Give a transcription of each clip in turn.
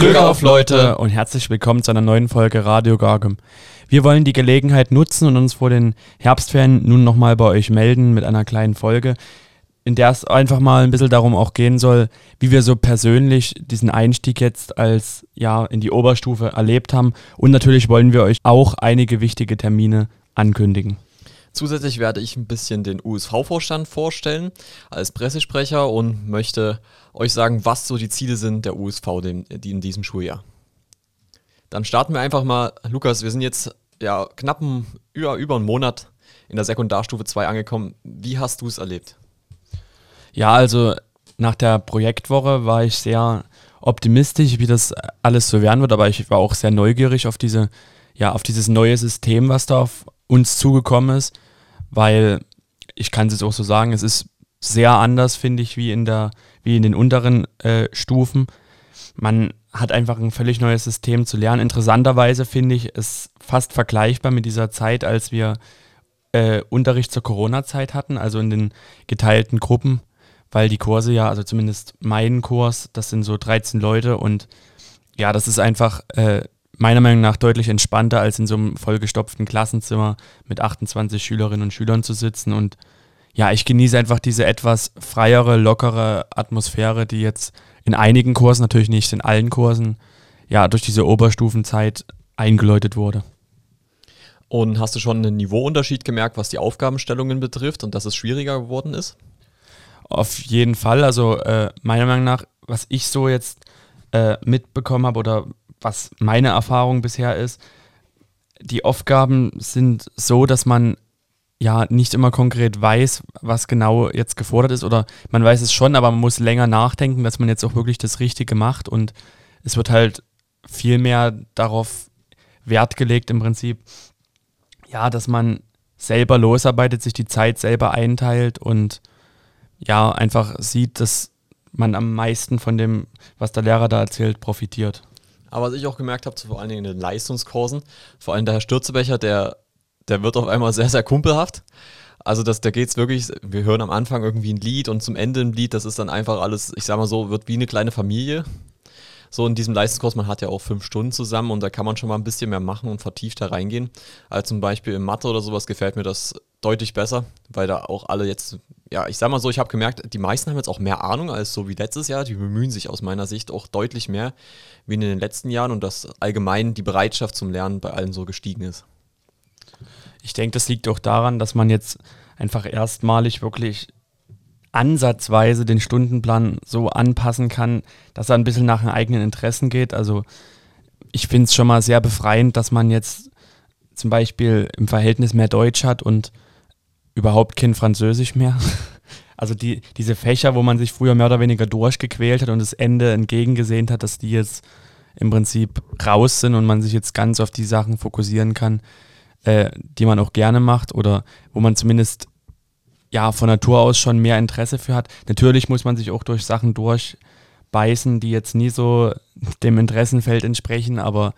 Glück auf, Leute, und herzlich willkommen zu einer neuen Folge Radio Gagym. Wir wollen die Gelegenheit nutzen und uns vor den Herbstferien nun nochmal bei euch melden mit einer kleinen Folge, in der es einfach mal ein bisschen darum auch gehen soll, wie wir so persönlich diesen Einstieg jetzt als in die Oberstufe erlebt haben. Und natürlich wollen wir euch auch einige wichtige Termine ankündigen. Zusätzlich werde ich ein bisschen den USV-Vorstand vorstellen als Pressesprecher und möchte euch sagen, was so die Ziele sind der USV in diesem Schuljahr. Dann starten wir einfach mal. Lukas, wir sind jetzt knapp über einen Monat in der Sekundarstufe 2 angekommen. Wie hast du es erlebt? Ja, also nach der Projektwoche war ich sehr optimistisch, wie das alles so werden wird, aber ich war auch sehr neugierig auf dieses neue System, was da auf uns zugekommen ist, weil, ich kann es jetzt auch so sagen, es ist sehr anders, finde ich, wie in den unteren Stufen. Man hat einfach ein völlig neues System zu lernen. Interessanterweise finde ich es fast vergleichbar mit dieser Zeit, als wir Unterricht zur Corona-Zeit hatten, also in den geteilten Gruppen, weil die Kurse also zumindest mein Kurs, das sind so 13 Leute und das ist einfach meiner Meinung nach deutlich entspannter, als in so einem vollgestopften Klassenzimmer mit 28 Schülerinnen und Schülern zu sitzen. Und ich genieße einfach diese etwas freiere, lockere Atmosphäre, die jetzt in einigen Kursen, natürlich nicht in allen Kursen, durch diese Oberstufenzeit eingeläutet wurde. Und hast du schon einen Niveauunterschied gemerkt, was die Aufgabenstellungen betrifft und dass es schwieriger geworden ist? Auf jeden Fall. Also meiner Meinung nach, was ich so jetzt mitbekommen habe oder was meine Erfahrung bisher ist, die Aufgaben sind so, dass man nicht immer konkret weiß, was genau jetzt gefordert ist, oder man weiß es schon, aber man muss länger nachdenken, dass man jetzt auch wirklich das Richtige macht, und es wird halt viel mehr darauf Wert gelegt im Prinzip, dass man selber losarbeitet, sich die Zeit selber einteilt und einfach sieht, dass man am meisten von dem, was der Lehrer da erzählt, profitiert. Aber was ich auch gemerkt habe, vor allen Dingen in den Leistungskursen, vor allem der Herr Stürzebecher, der wird auf einmal sehr, sehr kumpelhaft. Also da geht es wirklich, wir hören am Anfang irgendwie ein Lied und zum Ende ein Lied, das ist dann einfach alles, ich sag mal so, wird wie eine kleine Familie. So in diesem Leistungskurs, man hat ja auch 5 Stunden zusammen und da kann man schon mal ein bisschen mehr machen und vertiefter reingehen. Als zum Beispiel in Mathe oder sowas gefällt mir das deutlich besser, weil da auch alle jetzt, ich sag mal so, ich habe gemerkt, die meisten haben jetzt auch mehr Ahnung als so wie letztes Jahr. Die bemühen sich aus meiner Sicht auch deutlich mehr wie in den letzten Jahren und dass allgemein die Bereitschaft zum Lernen bei allen so gestiegen ist. Ich denke, das liegt auch daran, dass man jetzt einfach erstmalig wirklich ansatzweise den Stundenplan so anpassen kann, dass er ein bisschen nach den eigenen Interessen geht. Also ich finde es schon mal sehr befreiend, dass man jetzt zum Beispiel im Verhältnis mehr Deutsch hat und überhaupt kein Französisch mehr. Also diese Fächer, wo man sich früher mehr oder weniger durchgequält hat und das Ende entgegengesehnt hat, dass die jetzt im Prinzip raus sind und man sich jetzt ganz auf die Sachen fokussieren kann, die man auch gerne macht oder wo man zumindest von Natur aus schon mehr Interesse für hat. Natürlich muss man sich auch durch Sachen durchbeißen, die jetzt nie so dem Interessenfeld entsprechen, aber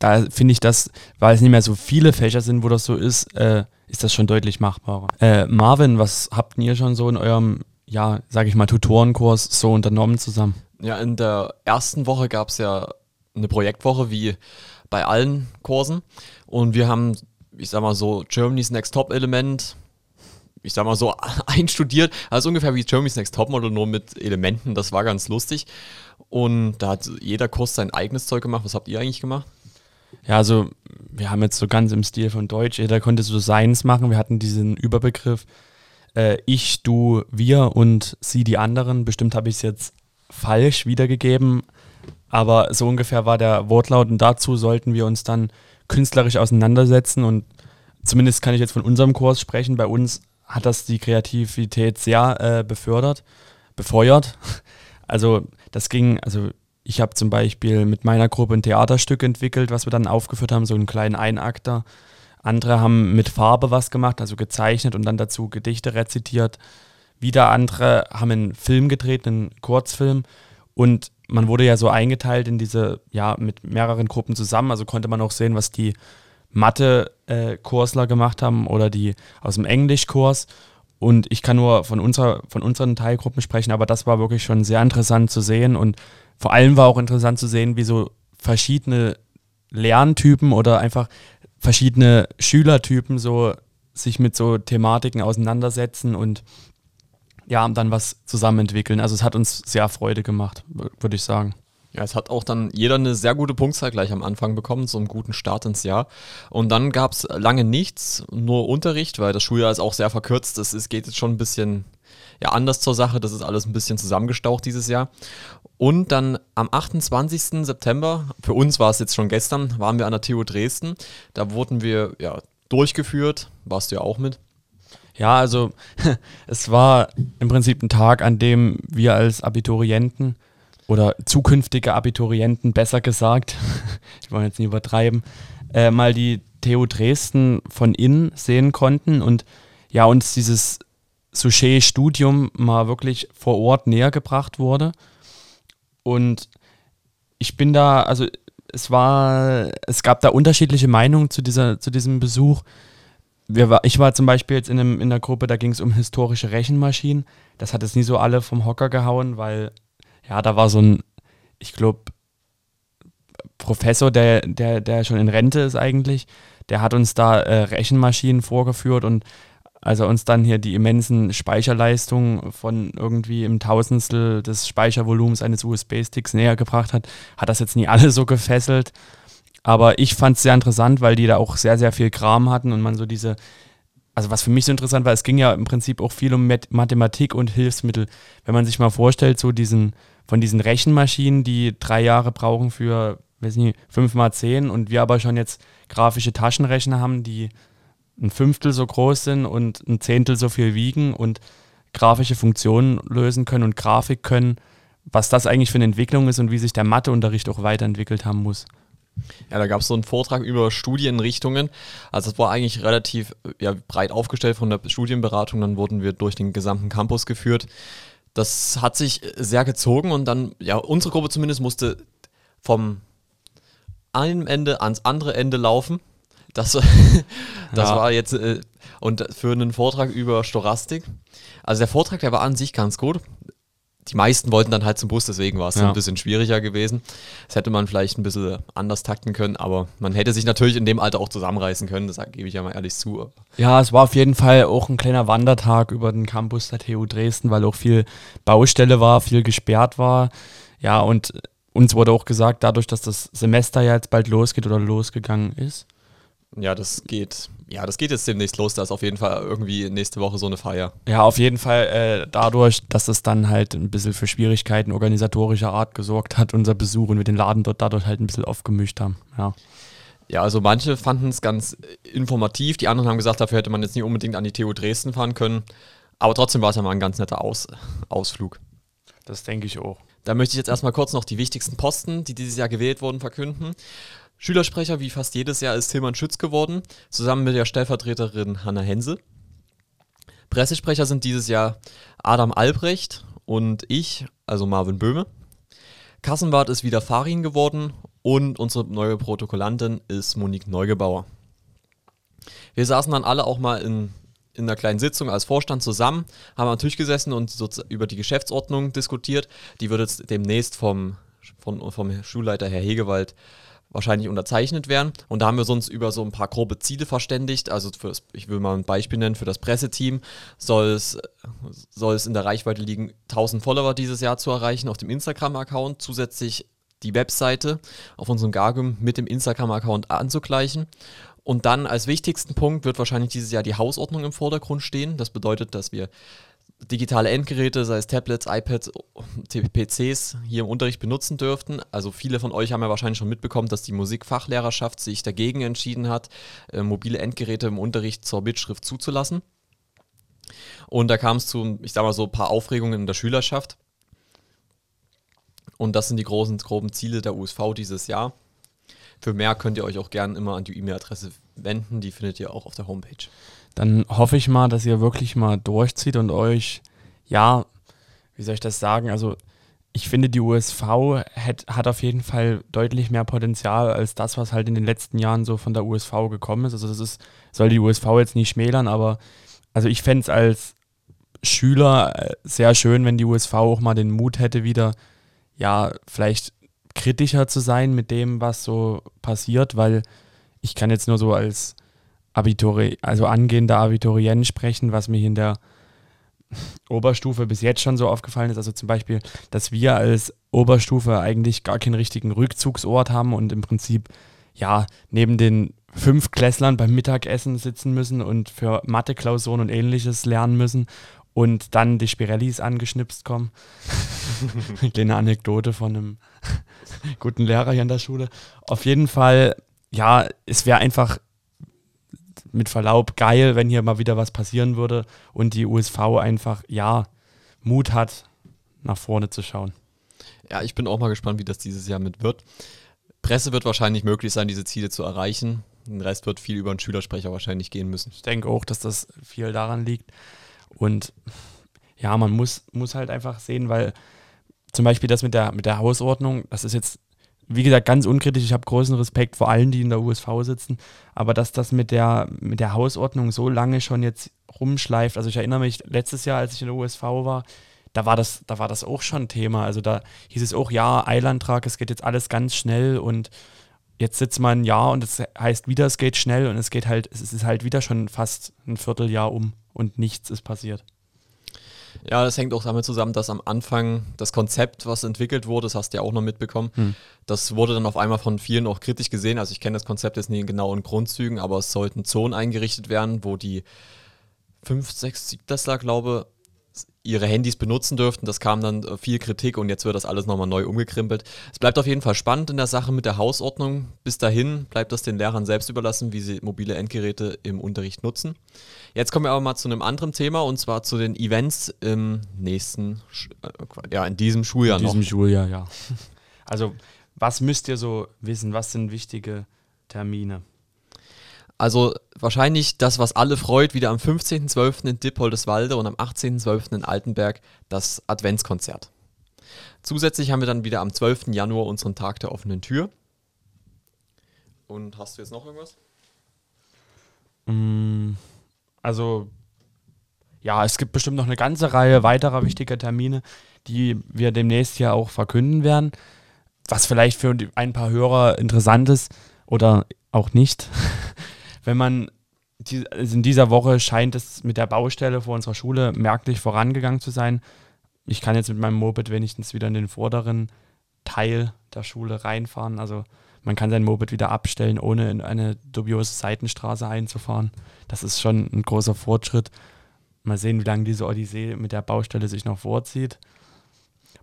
da finde ich das, weil es nicht mehr so viele Fächer sind, wo das so ist, ist das schon deutlich machbarer. Marvin, was habt ihr schon so in eurem, Tutorenkurs so unternommen zusammen? Ja, in der ersten Woche gab es ja eine Projektwoche wie bei allen Kursen und wir haben, ich sag mal so, Germany's Next Top Element, ich sag mal so, einstudiert, also ungefähr wie Germany's Next Topmodel, nur mit Elementen, das war ganz lustig. Und da hat jeder Kurs sein eigenes Zeug gemacht. Was habt ihr eigentlich gemacht? Ja, also wir haben jetzt so ganz im Stil von Deutsch, jeder konnte so seins machen. Wir hatten diesen Überbegriff, ich, du, wir und sie, die anderen. Bestimmt habe ich es jetzt falsch wiedergegeben, aber so ungefähr war der Wortlaut und dazu sollten wir uns dann künstlerisch auseinandersetzen und zumindest kann ich jetzt von unserem Kurs sprechen, bei uns hat das die Kreativität sehr befeuert. Also das ging, ich habe zum Beispiel mit meiner Gruppe ein Theaterstück entwickelt, was wir dann aufgeführt haben, so einen kleinen Einakter. Andere haben mit Farbe was gemacht, also gezeichnet und dann dazu Gedichte rezitiert. Wieder andere haben einen Film gedreht, einen Kurzfilm. Und man wurde ja so eingeteilt in diese, mit mehreren Gruppen zusammen, also konnte man auch sehen, was die Mathe-Kursler gemacht haben oder die aus dem Englischkurs Und ich kann nur von unseren Teilgruppen sprechen, aber das war wirklich schon sehr interessant zu sehen. Und vor allem war auch interessant zu sehen, wie so verschiedene Lerntypen oder einfach verschiedene Schülertypen so sich mit so Thematiken auseinandersetzen und ja, dann was zusammen entwickeln. Also es hat uns sehr Freude gemacht, würde ich sagen. Ja, es hat auch dann jeder eine sehr gute Punktzahl gleich am Anfang bekommen, so einen guten Start ins Jahr. Und dann gab es lange nichts, nur Unterricht, weil das Schuljahr ist auch sehr verkürzt. Es geht jetzt schon ein bisschen ja, anders zur Sache, das ist alles ein bisschen zusammengestaucht dieses Jahr. Und dann am 28. September, für uns war es jetzt schon gestern, waren wir an der TU Dresden. Da wurden wir ja durchgeführt, warst du ja auch mit. Ja, also es war im Prinzip ein Tag, an dem wir als Abiturienten oder zukünftige Abiturienten, besser gesagt, ich wollte jetzt nicht übertreiben, mal die TU Dresden von innen sehen konnten und ja, uns dieses Sujet-Studium mal wirklich vor Ort näher gebracht wurde. Und ich bin da, also es gab da unterschiedliche Meinungen zu diesem Besuch. Ich war zum Beispiel jetzt in der Gruppe, da ging es um historische Rechenmaschinen. Das hat es nie so alle vom Hocker gehauen, weil ja, da war so ein, ich glaube, Professor, der schon in Rente ist eigentlich, der hat uns da Rechenmaschinen vorgeführt und als er uns dann hier die immensen Speicherleistungen von irgendwie im Tausendstel des Speichervolumens eines USB-Sticks näher gebracht hat, hat das jetzt nie alle so gefesselt. Aber ich fand es sehr interessant, weil die da auch sehr, sehr viel Kram hatten und man so diese, also was für mich so interessant war, es ging ja im Prinzip auch viel um Mathematik und Hilfsmittel. Wenn man sich mal vorstellt, so von diesen Rechenmaschinen, die 3 Jahre brauchen für, weiß nicht, 5x10 und wir aber schon jetzt grafische Taschenrechner haben, die ein 1/5 so groß sind und ein 1/10 so viel wiegen und grafische Funktionen lösen können und Grafik können, was das eigentlich für eine Entwicklung ist und wie sich der Matheunterricht auch weiterentwickelt haben muss. Ja, da gab es so einen Vortrag über Studienrichtungen. Also das war eigentlich relativ ja, breit aufgestellt von der Studienberatung. Dann wurden wir durch den gesamten Campus geführt. Das hat sich sehr gezogen und dann, ja, unsere Gruppe zumindest musste vom einen Ende ans andere Ende laufen. Das ja. War jetzt und für einen Vortrag über Stochastik. Also der Vortrag, der war an sich ganz gut. Die meisten wollten dann halt zum Bus, deswegen war es ja ein bisschen schwieriger gewesen. Das hätte man vielleicht ein bisschen anders takten können, aber man hätte sich natürlich in dem Alter auch zusammenreißen können, das gebe ich ja mal ehrlich zu. Ja, es war auf jeden Fall auch ein kleiner Wandertag über den Campus der TU Dresden, weil auch viel Baustelle war, viel gesperrt war. Ja, und uns wurde auch gesagt, dadurch, dass das Semester ja jetzt bald losgeht oder losgegangen ist. Ja, das geht jetzt demnächst los. Da ist auf jeden Fall irgendwie nächste Woche so eine Feier. Ja, auf jeden Fall dadurch, dass es dann halt ein bisschen für Schwierigkeiten organisatorischer Art gesorgt hat, unser Besuch, und wir den Laden dort dadurch halt ein bisschen aufgemischt haben. Ja, also manche fanden es ganz informativ, die anderen haben gesagt, dafür hätte man jetzt nicht unbedingt an die TU Dresden fahren können. Aber trotzdem war es ja mal ein ganz netter Ausflug. Das denke ich auch. Da möchte ich jetzt erstmal kurz noch die wichtigsten Posten, die dieses Jahr gewählt wurden, verkünden. Schülersprecher, wie fast jedes Jahr, ist Tilman Schütz geworden, zusammen mit der Stellvertreterin Hanna Hense. Pressesprecher sind dieses Jahr Adam Albrecht und ich, also Marvin Böhme. Kassenwart ist wieder Farin geworden und unsere neue Protokollantin ist Monique Neugebauer. Wir saßen dann alle auch mal in einer kleinen Sitzung als Vorstand zusammen, haben am Tisch gesessen und über die Geschäftsordnung diskutiert. Die wird jetzt demnächst vom Schulleiter Herr Hegewald wahrscheinlich unterzeichnet werden. Und da haben wir uns über so ein paar grobe Ziele verständigt. Also ich will mal ein Beispiel nennen, für das Presseteam soll es in der Reichweite liegen, 1000 Follower dieses Jahr zu erreichen auf dem Instagram-Account, zusätzlich die Webseite auf unserem Gagym mit dem Instagram-Account anzugleichen. Und dann als wichtigsten Punkt wird wahrscheinlich dieses Jahr die Hausordnung im Vordergrund stehen. Das bedeutet, dass wir digitale Endgeräte, sei es Tablets, iPads, PCs, hier im Unterricht benutzen dürften. Also viele von euch haben ja wahrscheinlich schon mitbekommen, dass die Musikfachlehrerschaft sich dagegen entschieden hat, mobile Endgeräte im Unterricht zur Mitschrift zuzulassen. Und da kam es zu, ich sag mal so, ein paar Aufregungen in der Schülerschaft. Und das sind die groben Ziele der USV dieses Jahr. Für mehr könnt ihr euch auch gerne immer an die E-Mail-Adresse wenden, die findet ihr auch auf der Homepage. Dann hoffe ich mal, dass ihr wirklich mal durchzieht und euch, ja, wie soll ich das sagen, also ich finde, die USV hat auf jeden Fall deutlich mehr Potenzial als das, was halt in den letzten Jahren so von der USV gekommen ist. Also soll die USV jetzt nicht schmälern, aber also ich fände es als Schüler sehr schön, wenn die USV auch mal den Mut hätte, wieder ja vielleicht kritischer zu sein mit dem, was so passiert, weil ich kann jetzt nur so als angehender Abiturient sprechen, was mir hier in der Oberstufe bis jetzt schon so aufgefallen ist. Also zum Beispiel, dass wir als Oberstufe eigentlich gar keinen richtigen Rückzugsort haben und im Prinzip ja neben den Fünftklässlern beim Mittagessen sitzen müssen und für Mathe-Klausuren und Ähnliches lernen müssen und dann die Spirellis angeschnipst kommen. Kleine Anekdote von einem guten Lehrer hier an der Schule. Auf jeden Fall, ja, es wäre einfach mit Verlaub geil, wenn hier mal wieder was passieren würde und die USV einfach, ja, Mut hat, nach vorne zu schauen. Ja, ich bin auch mal gespannt, wie das dieses Jahr mit wird. Presse wird wahrscheinlich möglich sein, diese Ziele zu erreichen. Den Rest wird viel über einen Schülersprecher wahrscheinlich gehen müssen. Ich denke auch, dass das viel daran liegt. Und ja, man muss halt einfach sehen, weil zum Beispiel das mit der Hausordnung, das ist jetzt, wie gesagt, ganz unkritisch. Ich habe großen Respekt vor allen, die in der USV sitzen. Aber dass das mit der Hausordnung so lange schon jetzt rumschleift, also ich erinnere mich, letztes Jahr, als ich in der USV war, da war das auch schon Thema. Also da hieß es auch, ja, Eilantrag, es geht jetzt alles ganz schnell und jetzt sitzt man ein Jahr und es heißt wieder, es geht schnell und es ist halt wieder schon fast ein Vierteljahr um und nichts ist passiert. Ja, das hängt auch damit zusammen, dass am Anfang das Konzept, was entwickelt wurde, das hast du ja auch noch mitbekommen, das wurde dann auf einmal von vielen auch kritisch gesehen. Also ich kenne das Konzept jetzt nicht in genauen Grundzügen, aber es sollten Zonen eingerichtet werden, wo die 5, 6, 7, glaube ich, ihre Handys benutzen dürften. Das kam dann viel Kritik und jetzt wird das alles nochmal neu umgekrempelt. Es bleibt auf jeden Fall spannend in der Sache mit der Hausordnung. Bis dahin bleibt das den Lehrern selbst überlassen, wie sie mobile Endgeräte im Unterricht nutzen. Jetzt kommen wir aber mal zu einem anderen Thema und zwar zu den Events im nächsten, in diesem Schuljahr noch. In diesem Schuljahr, ja. Also was müsst ihr so wissen? Was sind wichtige Termine? Also wahrscheinlich das, was alle freut, wieder am 15.12. in Dippoldeswalde und am 18.12. in Altenberg das Adventskonzert. Zusätzlich haben wir dann wieder am 12. Januar unseren Tag der offenen Tür. Und hast du jetzt noch irgendwas? Also ja, es gibt bestimmt noch eine ganze Reihe weiterer wichtiger Termine, die wir demnächst ja auch verkünden werden. Was vielleicht für ein paar Hörer interessant ist oder auch nicht. Wenn man, also in dieser Woche scheint es mit der Baustelle vor unserer Schule merklich vorangegangen zu sein. Ich kann jetzt mit meinem Moped wenigstens wieder in den vorderen Teil der Schule reinfahren. Also man kann sein Moped wieder abstellen, ohne in eine dubiose Seitenstraße einzufahren. Das ist schon ein großer Fortschritt. Mal sehen, wie lange diese Odyssee mit der Baustelle sich noch vorzieht.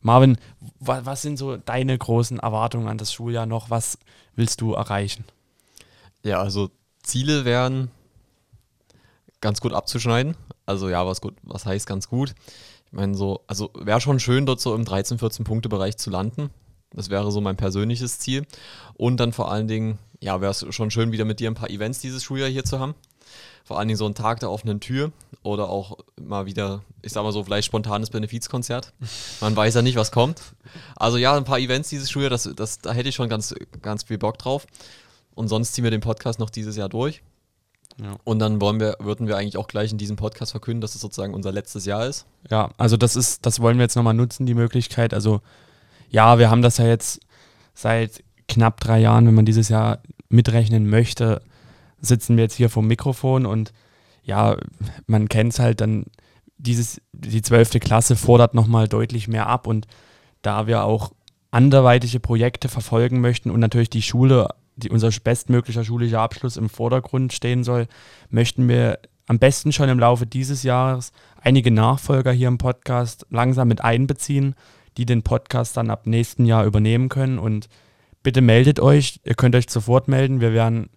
Marvin, was sind so deine großen Erwartungen an das Schuljahr noch? Was willst du erreichen? Ja, also Ziele wären, ganz gut abzuschneiden. Also ja, was heißt ganz gut? Ich meine so, also wäre schon schön, dort so im 13-, 14-Punkte-Bereich zu landen. Das wäre so mein persönliches Ziel. Und dann vor allen Dingen, ja, wäre es schon schön, wieder mit dir ein paar Events dieses Schuljahr hier zu haben. Vor allen Dingen so einen Tag der offenen Tür oder auch mal wieder, ich sag mal so, vielleicht spontanes Benefizkonzert. Man weiß ja nicht, was kommt. Also ja, ein paar Events dieses Schuljahr, da hätte ich schon ganz, ganz viel Bock drauf. Und sonst ziehen wir den Podcast noch dieses Jahr durch. Ja. Und dann würden wir eigentlich auch gleich in diesem Podcast verkünden, dass es sozusagen unser letztes Jahr ist. Ja, also das wollen wir jetzt nochmal nutzen, die Möglichkeit. Also ja, wir haben das ja jetzt seit knapp 3 Jahren, wenn man dieses Jahr mitrechnen möchte, sitzen wir jetzt hier vor dem Mikrofon und ja, man kennt es halt dann, die 12. Klasse fordert nochmal deutlich mehr ab und da wir auch anderweitige Projekte verfolgen möchten und natürlich die Schule, unser bestmöglicher schulischer Abschluss im Vordergrund stehen soll, möchten wir am besten schon im Laufe dieses Jahres einige Nachfolger hier im Podcast langsam mit einbeziehen, die den Podcast dann ab nächsten Jahr übernehmen können. Und bitte meldet euch, ihr könnt euch sofort melden. Wir werden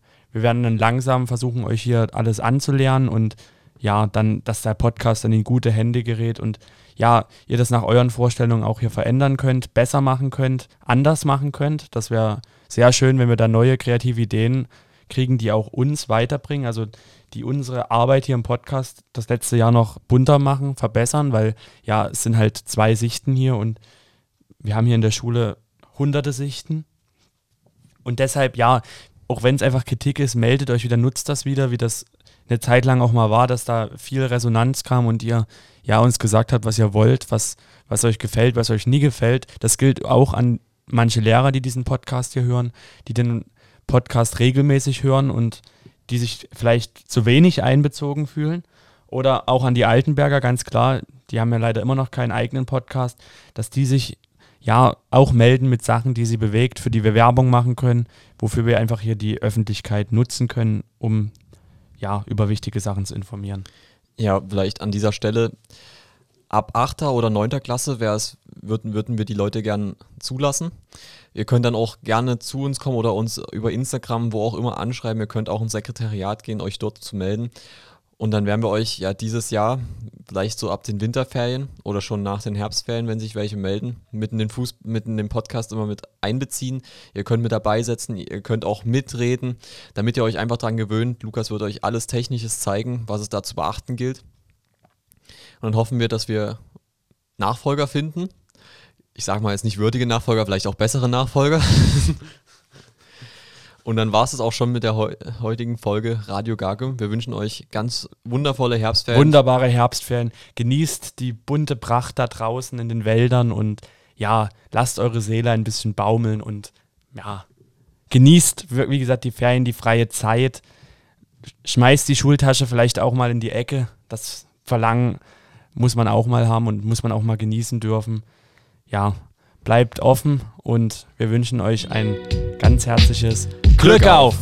dann langsam versuchen, euch hier alles anzulernen und ja, dann, dass der Podcast dann in gute Hände gerät und ja, ihr das nach euren Vorstellungen auch hier verändern könnt, besser machen könnt, anders machen könnt. Das wäre sehr schön, wenn wir da neue kreative Ideen kriegen, die auch uns weiterbringen, also die unsere Arbeit hier im Podcast das letzte Jahr noch bunter machen, verbessern, weil ja, es sind halt 2 Sichten hier und wir haben hier in der Schule hunderte Sichten und deshalb ja, auch wenn es einfach Kritik ist, meldet euch wieder, nutzt das wieder, wie das eine Zeit lang auch mal war, dass da viel Resonanz kam und ihr ja uns gesagt habt, was ihr wollt, was euch gefällt, was euch nie gefällt. Das gilt auch an manche Lehrer, die diesen Podcast hier hören, die den Podcast regelmäßig hören und die sich vielleicht zu wenig einbezogen fühlen. Oder auch an die Altenberger, ganz klar, die haben ja leider immer noch keinen eigenen Podcast, dass die sich ja auch melden mit Sachen, die sie bewegt, für die wir Werbung machen können, wofür wir einfach hier die Öffentlichkeit nutzen können, um ja über wichtige Sachen zu informieren. Ja, vielleicht an dieser Stelle, ab 8. oder 9. Klasse würden wir die Leute gern zulassen. Ihr könnt dann auch gerne zu uns kommen oder uns über Instagram, wo auch immer, anschreiben. Ihr könnt auch ins Sekretariat gehen, euch dort zu melden. Und dann werden wir euch ja dieses Jahr, vielleicht so ab den Winterferien oder schon nach den Herbstferien, wenn sich welche melden, mitten in den Podcast immer mit einbeziehen. Ihr könnt mit dabei sitzen, ihr könnt auch mitreden, damit ihr euch einfach dran gewöhnt. Lukas wird euch alles Technisches zeigen, was es da zu beachten gilt. Und dann hoffen wir, dass wir Nachfolger finden. Ich sage mal jetzt nicht würdige Nachfolger, vielleicht auch bessere Nachfolger. Und dann war es auch schon mit der heutigen Folge Radio Gagym. Wir wünschen euch ganz wundervolle Herbstferien. Wunderbare Herbstferien. Genießt die bunte Pracht da draußen in den Wäldern und ja, lasst eure Seele ein bisschen baumeln und ja, genießt, wie gesagt, die Ferien, die freie Zeit. Schmeißt die Schultasche vielleicht auch mal in die Ecke. Das Verlangen muss man auch mal haben und muss man auch mal genießen dürfen. Ja, bleibt offen und wir wünschen euch ein ganz herzliches Glück auf!